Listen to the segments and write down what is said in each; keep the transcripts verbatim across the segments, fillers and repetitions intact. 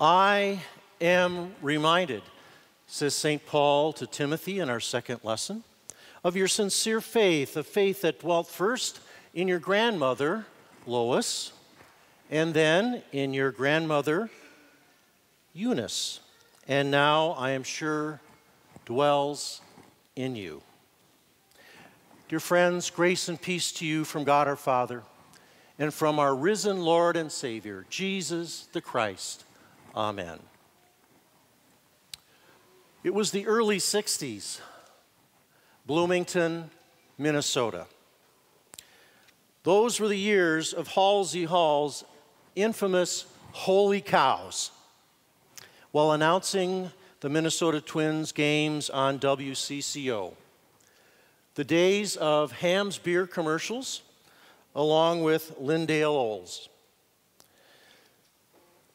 I am reminded, says Saint Paul to Timothy in our second lesson, of your sincere faith, a faith that dwelt first in your grandmother, Lois, and then in your grandmother, Eunice, and now, I am sure, dwells in you. Dear friends, grace and peace to you from God our Father and from our risen Lord and Savior, Jesus the Christ. Amen. It was the early sixties, Bloomington, Minnesota. Those were the years of Halsey Hall's infamous Holy Cows. While announcing the Minnesota Twins games on W C C O, the days of Ham's beer commercials, along with Lyndale Olds.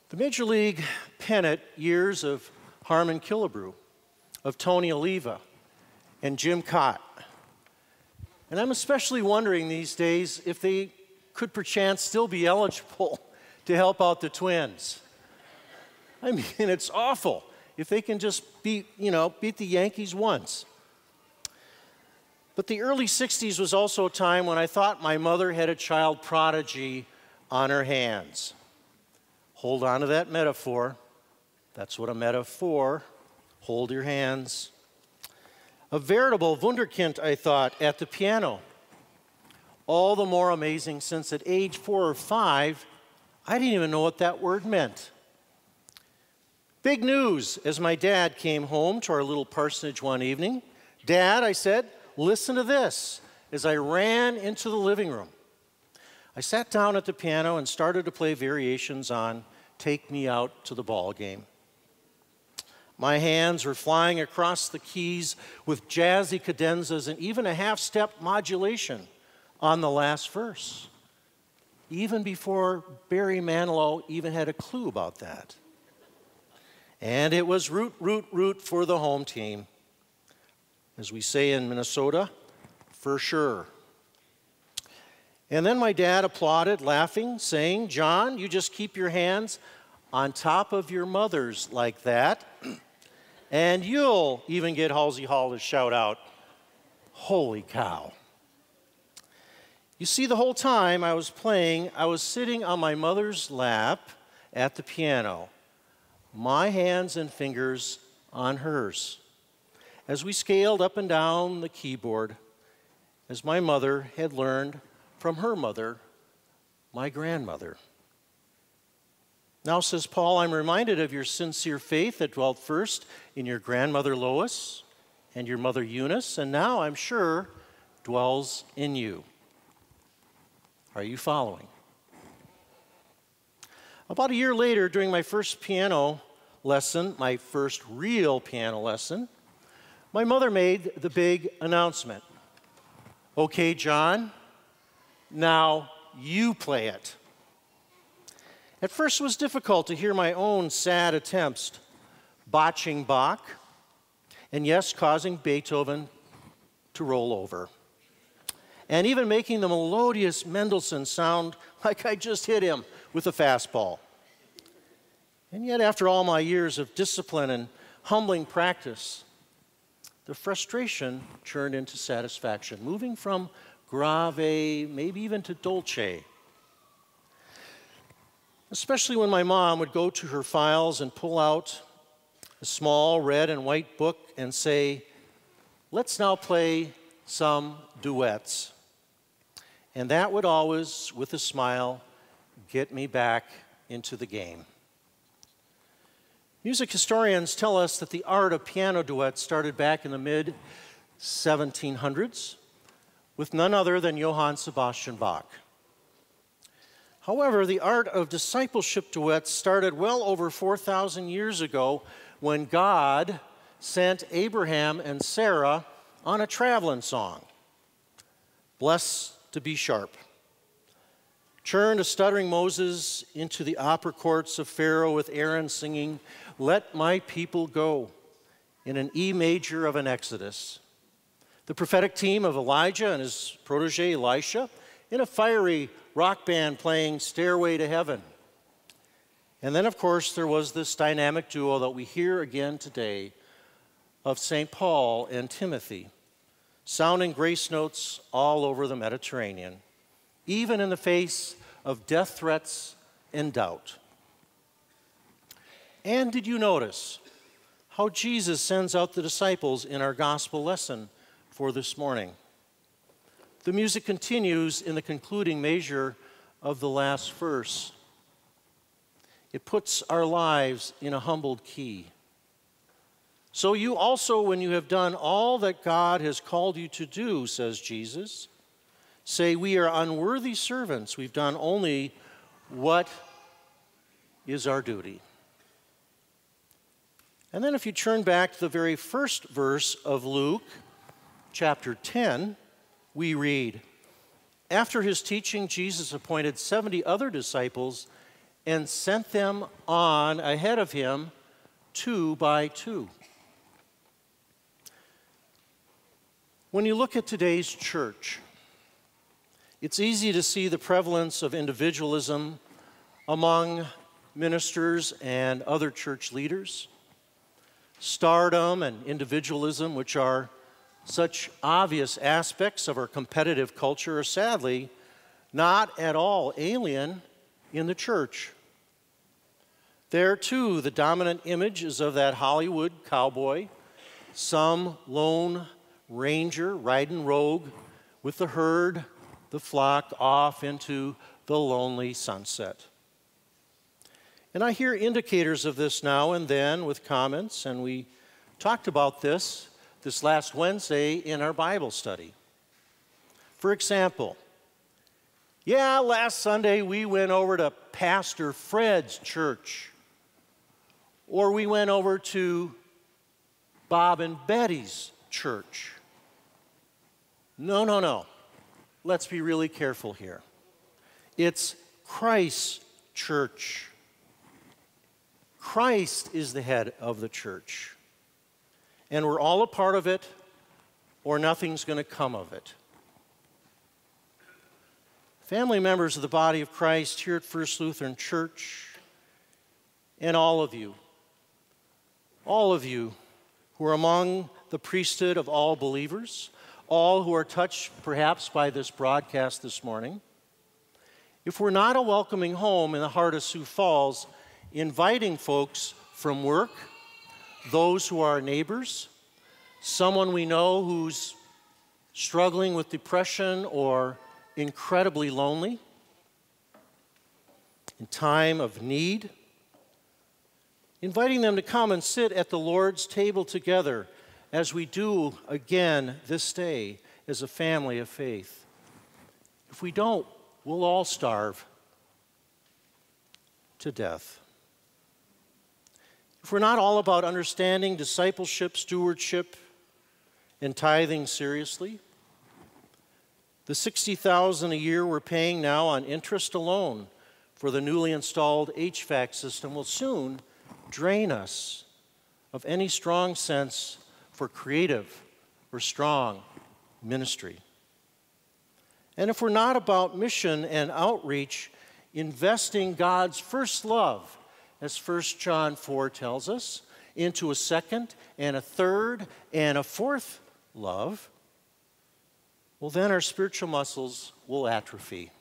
The Major League pennant years of Harmon Killebrew, of Tony Oliva, and Jim Cott. And I'm especially wondering these days if they could perchance still be eligible to help out the Twins. I mean, it's awful if they can just beat, you know, beat the Yankees once. But the early sixties was also a time when I thought my mother had a child prodigy on her hands. Hold on to that metaphor. That's what a metaphor. Hold your hands. A veritable Wunderkind, I thought, at the piano. All the more amazing since at age four or five, I didn't even know what that word meant. Big news as my dad came home to our little parsonage one evening. Dad, I said, listen to this, as I ran into the living room. I sat down at the piano and started to play variations on Take Me Out to the Ball Game. My hands were flying across the keys with jazzy cadenzas and even a half-step modulation on the last verse, even before Barry Manilow even had a clue about that. And it was root, root, root for the home team. As we say in Minnesota, for sure. And then my dad applauded, laughing, saying, John, you just keep your hands on top of your mother's like that, and you'll even get Halsey Hall to shout out, holy cow. You see, the whole time I was playing, I was sitting on my mother's lap at the piano, my hands and fingers on hers, as we scaled up and down the keyboard, as my mother had learned from her mother, my grandmother. Now, says Paul, I'm reminded of your sincere faith that dwelt first in your grandmother Lois and your mother Eunice, and now, I'm sure, dwells in you. Are you following? About a year later, during my first piano lesson, my first real piano lesson, my mother made the big announcement. Okay, John, now you play it. At first it was difficult to hear my own sad attempts, botching Bach, and yes, causing Beethoven to roll over, and even making the melodious Mendelssohn sound like I just hit him with a fastball. And yet, after all my years of discipline and humbling practice, the frustration turned into satisfaction, moving from grave, maybe even to dolce. Especially when my mom would go to her files and pull out a small red and white book and say, let's now play some duets. And that would always, with a smile, get me back into the game. Music historians tell us that the art of piano duets started back in the mid seventeen hundreds with none other than Johann Sebastian Bach. However, the art of discipleship duets started well over four thousand years ago when God sent Abraham and Sarah on a traveling song, Blessed to be Sharp, turned a stuttering Moses into the opera courts of Pharaoh with Aaron singing, Let My People Go, in an E major of an exodus. The prophetic team of Elijah and his protege Elisha in a fiery rock band playing Stairway to Heaven. And then, of course, there was this dynamic duo that we hear again today of Saint Paul and Timothy, sounding grace notes all over the Mediterranean, even in the face of death threats and doubt. And did you notice how Jesus sends out the disciples in our gospel lesson for this morning? The music continues in the concluding measure of the last verse. It puts our lives in a humbled key. So you also, when you have done all that God has called you to do, says Jesus, say, we are unworthy servants. We've done only what is our duty. And then if you turn back to the very first verse of Luke, chapter ten, we read, after his teaching, Jesus appointed seventy other disciples and sent them on ahead of him two by two. When you look at today's church, it's easy to see the prevalence of individualism among ministers and other church leaders. Stardom and individualism, which are such obvious aspects of our competitive culture, are sadly not at all alien in the church. There, too, the dominant image is of that Hollywood cowboy, some lone ranger riding rogue with the herd, the flock, off into the lonely sunset. And I hear indicators of this now and then with comments, and we talked about this this last Wednesday in our Bible study. For example, yeah, last Sunday we went over to Pastor Fred's church, or we went over to Bob and Betty's church. No, no, no. Let's be really careful here. It's Christ's church. Christ is the head of the church, and we're all a part of it, or nothing's going to come of it. Family members of the body of Christ here at First Lutheran Church, and all of you, all of you who are among the priesthood of all believers, all who are touched perhaps by this broadcast this morning, if we're not a welcoming home in the heart of Sioux Falls, inviting folks from work, those who are our neighbors, someone we know who's struggling with depression or incredibly lonely, in time of need, inviting them to come and sit at the Lord's table together as we do again this day as a family of faith. If we don't, we'll all starve to death. If we're not all about understanding discipleship, stewardship, and tithing seriously, the sixty thousand dollars a year we're paying now on interest alone for the newly installed H V A C system will soon drain us of any strong sense for creative or strong ministry. And if we're not about mission and outreach, investing God's first love, as First John four tells us, into a second and a third and a fourth love, well, then our spiritual muscles will atrophy.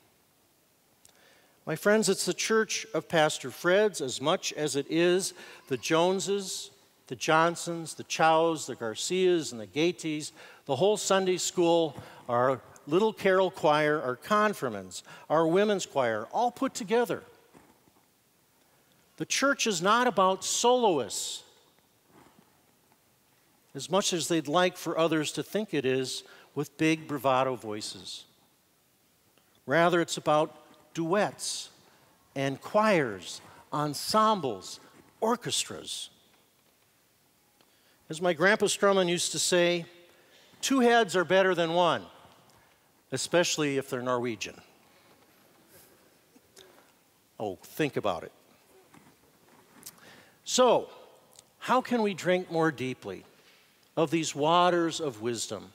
My friends, it's the church of Pastor Fred's as much as it is the Joneses, the Johnsons, the Chows, the Garcias, and the Gaeties, the whole Sunday school, our little carol choir, our confirmants, our women's choir, all put together. The church is not about soloists, as much as they'd like for others to think it is with big bravado voices. Rather, it's about duets and choirs, ensembles, orchestras. As my grandpa Strumman used to say, two heads are better than one, especially if they're Norwegian. Oh, think about it. So, how can we drink more deeply of these waters of wisdom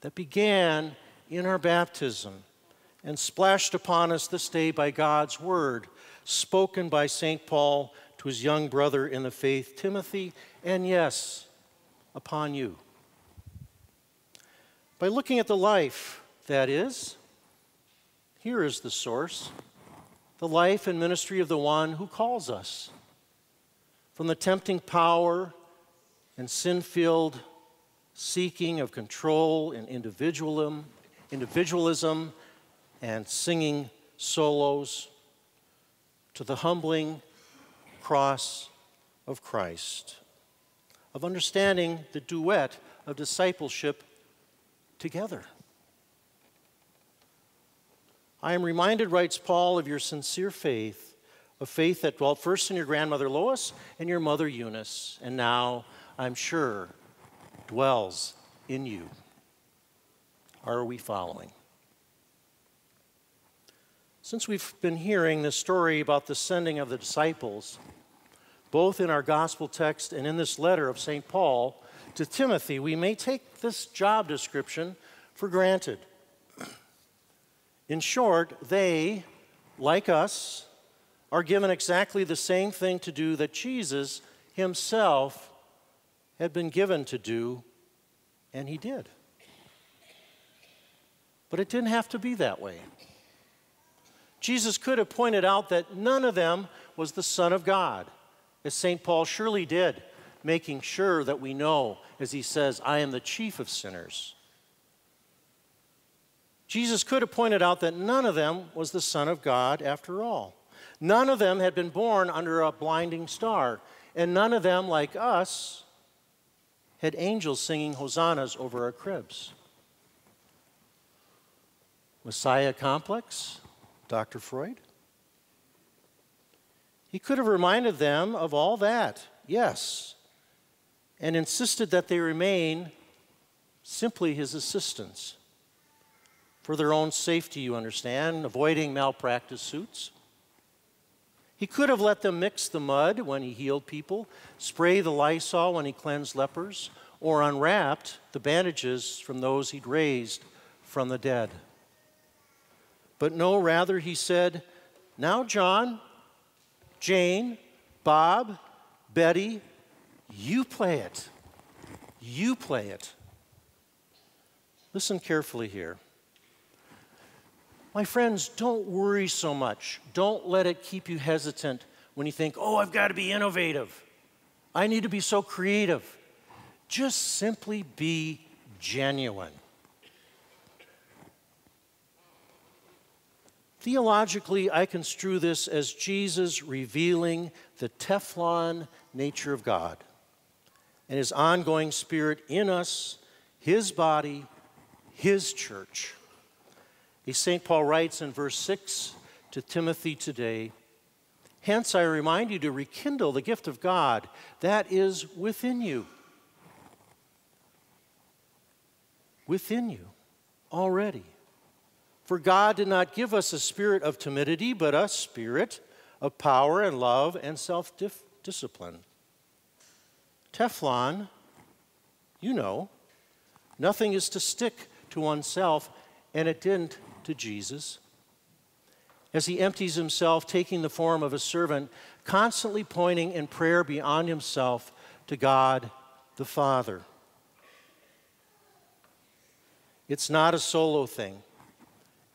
that began in our baptism and splashed upon us this day by God's word, spoken by Saint Paul to his young brother in the faith, Timothy, and yes, upon you. By looking at the life that is, here is the source, the life and ministry of the one who calls us from the tempting power and sin-filled seeking of control and individualism, individualism and singing solos to the humbling cross of Christ, of understanding the duet of discipleship together. I am reminded, writes Paul, of your sincere faith, a faith that dwelt first in your grandmother Lois and your mother Eunice, and now, I'm sure, dwells in you. Are we following? Since we've been hearing this story about the sending of the disciples, both in our gospel text and in this letter of Saint Paul to Timothy, we may take this job description for granted. In short, they, like us, are given exactly the same thing to do that Jesus himself had been given to do, and he did. But it didn't have to be that way. Jesus could have pointed out that none of them was the Son of God, as Saint Paul surely did, making sure that we know, as he says, I am the chief of sinners. Jesus could have pointed out that none of them was the Son of God after all. None of them had been born under a blinding star, and none of them, like us, had angels singing hosannas over our cribs. Messiah complex? Doctor Freud? He could have reminded them of all that, yes, and insisted that they remain simply his assistants for their own safety, you understand, avoiding malpractice suits. He could have let them mix the mud when he healed people, spray the Lysol when he cleansed lepers, or unwrapped the bandages from those he'd raised from the dead. But no, rather, he said, now John, Jane, Bob, Betty, you play it. You play it. Listen carefully here. My friends, don't worry so much. Don't let it keep you hesitant when you think, oh, I've got to be innovative. I need to be so creative. Just simply be genuine. Theologically, I construe this as Jesus revealing the Teflon nature of God and his ongoing spirit in us, his body, his church. As Saint Paul writes in verse six to Timothy today, hence I remind you to rekindle the gift of God that is within you. Within you already. For God did not give us a spirit of timidity, but a spirit of power and love and self-discipline. Teflon, you know, nothing is to stick to oneself, and it didn't to Jesus. As he empties himself, taking the form of a servant, constantly pointing in prayer beyond himself to God the Father. It's not a solo thing.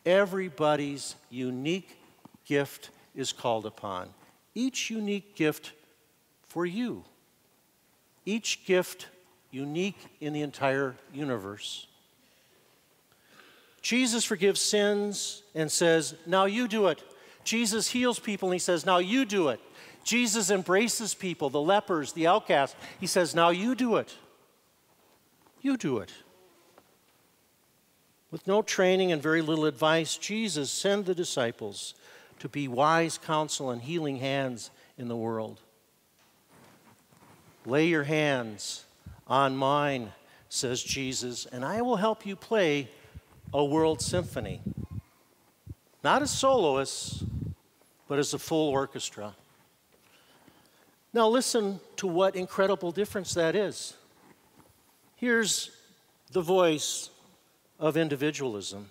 Everybody's unique gift is called upon. Each unique gift for you. Each gift unique in the entire universe. Jesus forgives sins and says, now you do it. Jesus heals people and he says, now you do it. Jesus embraces people, the lepers, the outcasts. He says, now you do it. You do it. With no training and very little advice, Jesus sent the disciples to be wise counsel and healing hands in the world. Lay your hands on mine, says Jesus, and I will help you play a world symphony. Not as soloists, but as a full orchestra. Now listen to what incredible difference that is. Here's the voice of individualism.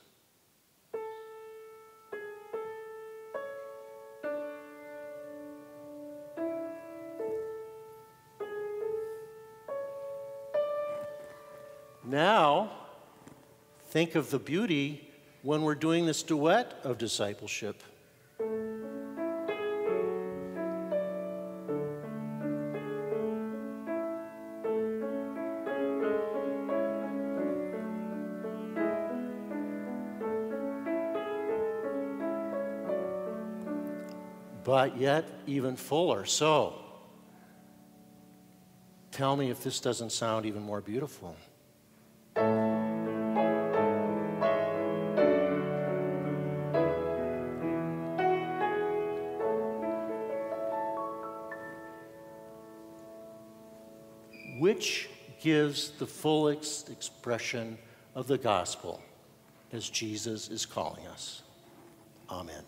now think of the beauty when we're doing this duet of discipleship. But yet, even fuller. So, tell me if this doesn't sound even more beautiful. Which gives the fullest expression of the gospel as Jesus is calling us. Amen.